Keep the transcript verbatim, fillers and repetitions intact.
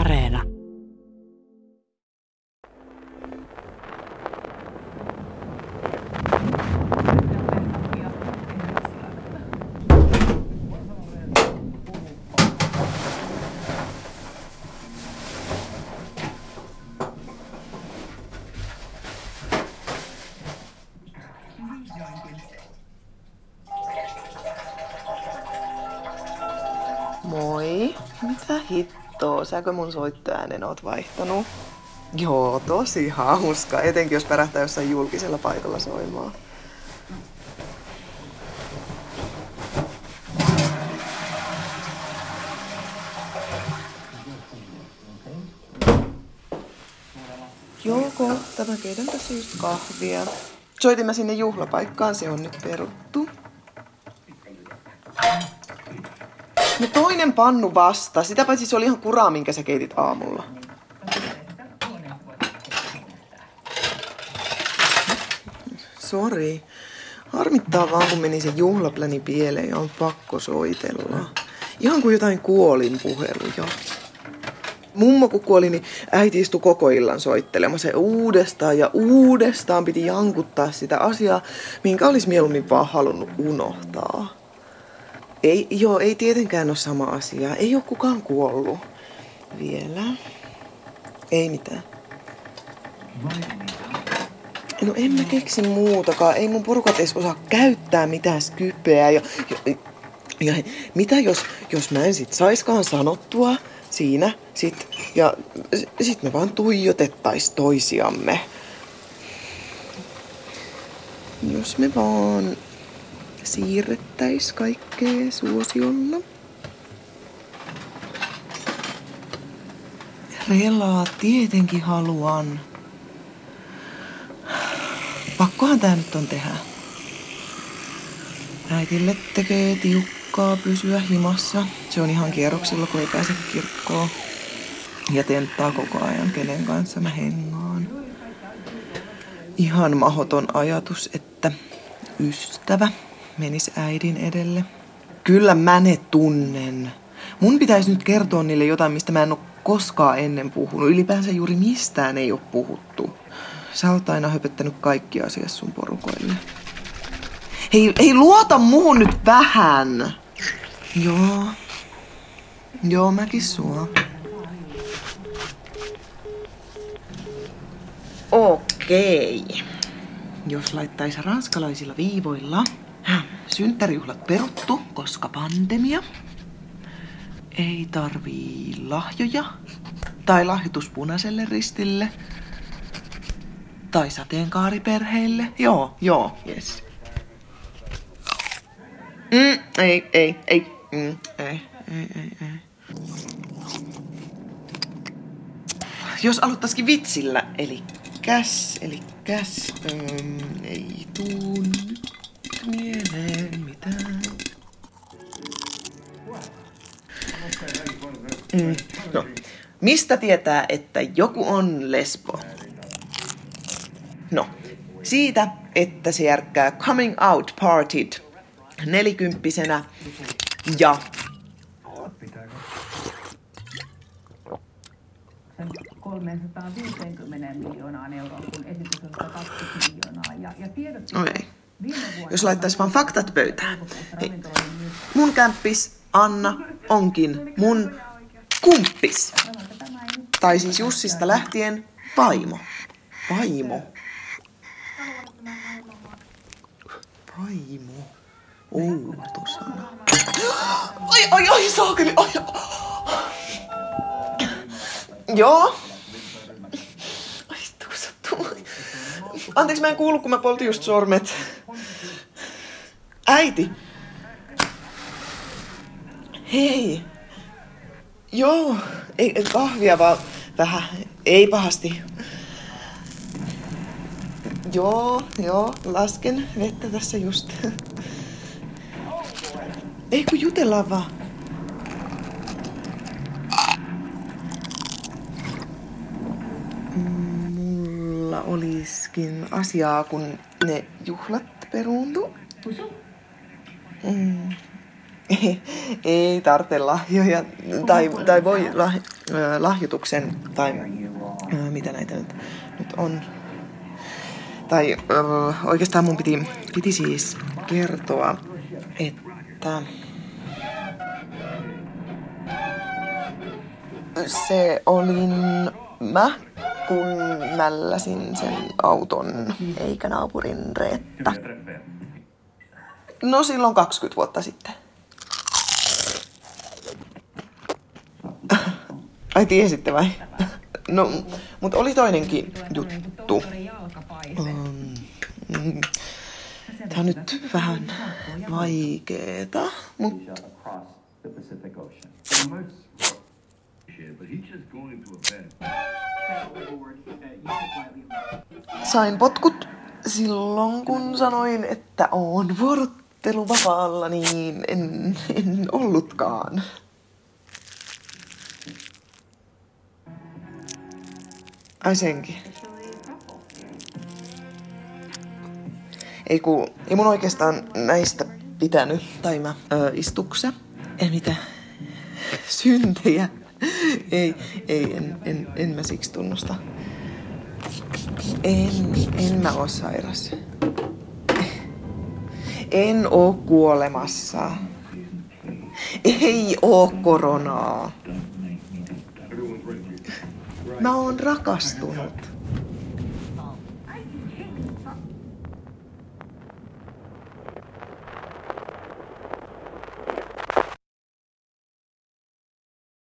Areena. Moi. Mitä hittoa? Säkö mun soittoäänen oot vaihtanut? Joo, tosi hauska. Etenkin jos pärähtää jossain julkisella paikalla soimaan. Joo, kohta mä keitän tässä just kahvia. Soitin mä sinne juhlapaikkaan, se on nyt peruttu. No toinen pannu vasta. Sitä paitsi se oli ihan kuraa, minkä sä keitit aamulla. Sori. Harmittaa vaan, kun meni se juhlapläni pieleen ja on pakko soitella. Ihan kuin jotain kuolinpuheluja. Mummo kun kuoli, niin äiti istui koko illan soittelemassa ja uudestaan ja uudestaan piti jankuttaa sitä asiaa, minkä olisi mieluummin vaan halunnut unohtaa. Ei, joo, ei tietenkään ole sama asia. Ei ole kukaan kuollut vielä. Ei mitään. No en mä keksi muutakaan. Ei mun porukat edes osaa käyttää mitään Skypeä. Ja, ja, ja mitä jos, jos mä en sit saiskaan sanottua siinä sit. Ja sit me vaan tuijotettais toisiamme. Jos me vaan siirrettäis kaikkea suosiolla. Relaa tietenkin haluan. Pakkohan tää nyt on tehdä. Äitille tekee tiukkaa pysyä himassa. Se on ihan kierroksilla, kun ei pääse kirkkoon. Ja tenttaa koko ajan, kenen kanssa mä hengaan. Ihan mahoton ajatus, että ystävä menis äidin edelle. Kyllä mä ne tunnen. Mun pitäisi nyt kertoa niille jotain, mistä mä en oo koskaan ennen puhunut. Ylipäänsä juuri mistään ei oo puhuttu. Sä oot aina höpöttänyt kaikki asiat sun porukoille. Hei, hei, luota muuhun nyt vähän! Joo. Joo, mäkin sua. Okei. Jos laittais ranskalaisilla viivoilla. Synttärijuhlat peruttu, koska pandemia. Ei tarvii lahjoja. Tai lahjoitus Punaiselle Ristille. Tai sateenkaariperheille. Joo, joo, yes. Mm, ei, ei, ei, mm, ei, ei, ei, ei. Jos aloittaisikin vitsillä, eli käs, eli käs, ähm, ei tuu nyt mieleen mitään. Mm. No. Mistä tietää, että joku on lesbo? No, siitä, että se järkkää coming out partyt nelikymppisenä ja kolmesataaviisikymmentä miljoonaa euroa, kun esitys on satakaksikymmentä miljoonaa. Ja, ja tiedot... Okay. Jos laittaisi vaan faktat pöytään. Hei. Mun kämppis Anna onkin mun kumppis. Tai siis Jussista lähtien vaimo. Vaimo. Vaimo. Outo sana. Ai, ai, ai, saakeli, ai. Joo. Ai, tuusattu. Anteeksi, mä en kuullut, kun mä poltin just sormet. Äiti. Hei. Joo, ei kahvia vaan vähän. Ei pahasti. Joo, joo, lasken vettä tässä just. Ei kun jutellaan vaan. Mulla oliskin asiaa, kun ne juhlat peruuntu. Mm. Ei, ei tarvitse lahjoja tai, tai voi lah, lahjoituksen tai mitä näitä nyt, nyt on. Tai oikeastaan mun piti, piti siis kertoa, että se olin mä, kun mälläsin sen auton, eikä naapurin Reetta. No silloin kaksikymmentä vuotta sitten. Ai tiesitte vai? No, mutta oli toinenkin juttu. Tämä on nyt vähän vaikeeta, mutta... Sain potkut silloin, kun sanoin, että oon vuorotteluvapaalla, niin en, en ollutkaan. Ai senkin. Ei, ku, ei mun oikeastaan näistä pitänyt, tai mä ö, istukse. Ei mitä syntejä. Ei, ei en, en, en mä siksi tunnusta. En, en mä oo sairas. En oo kuolemassa. Ei oo koronaa. Mä oon rakastunut.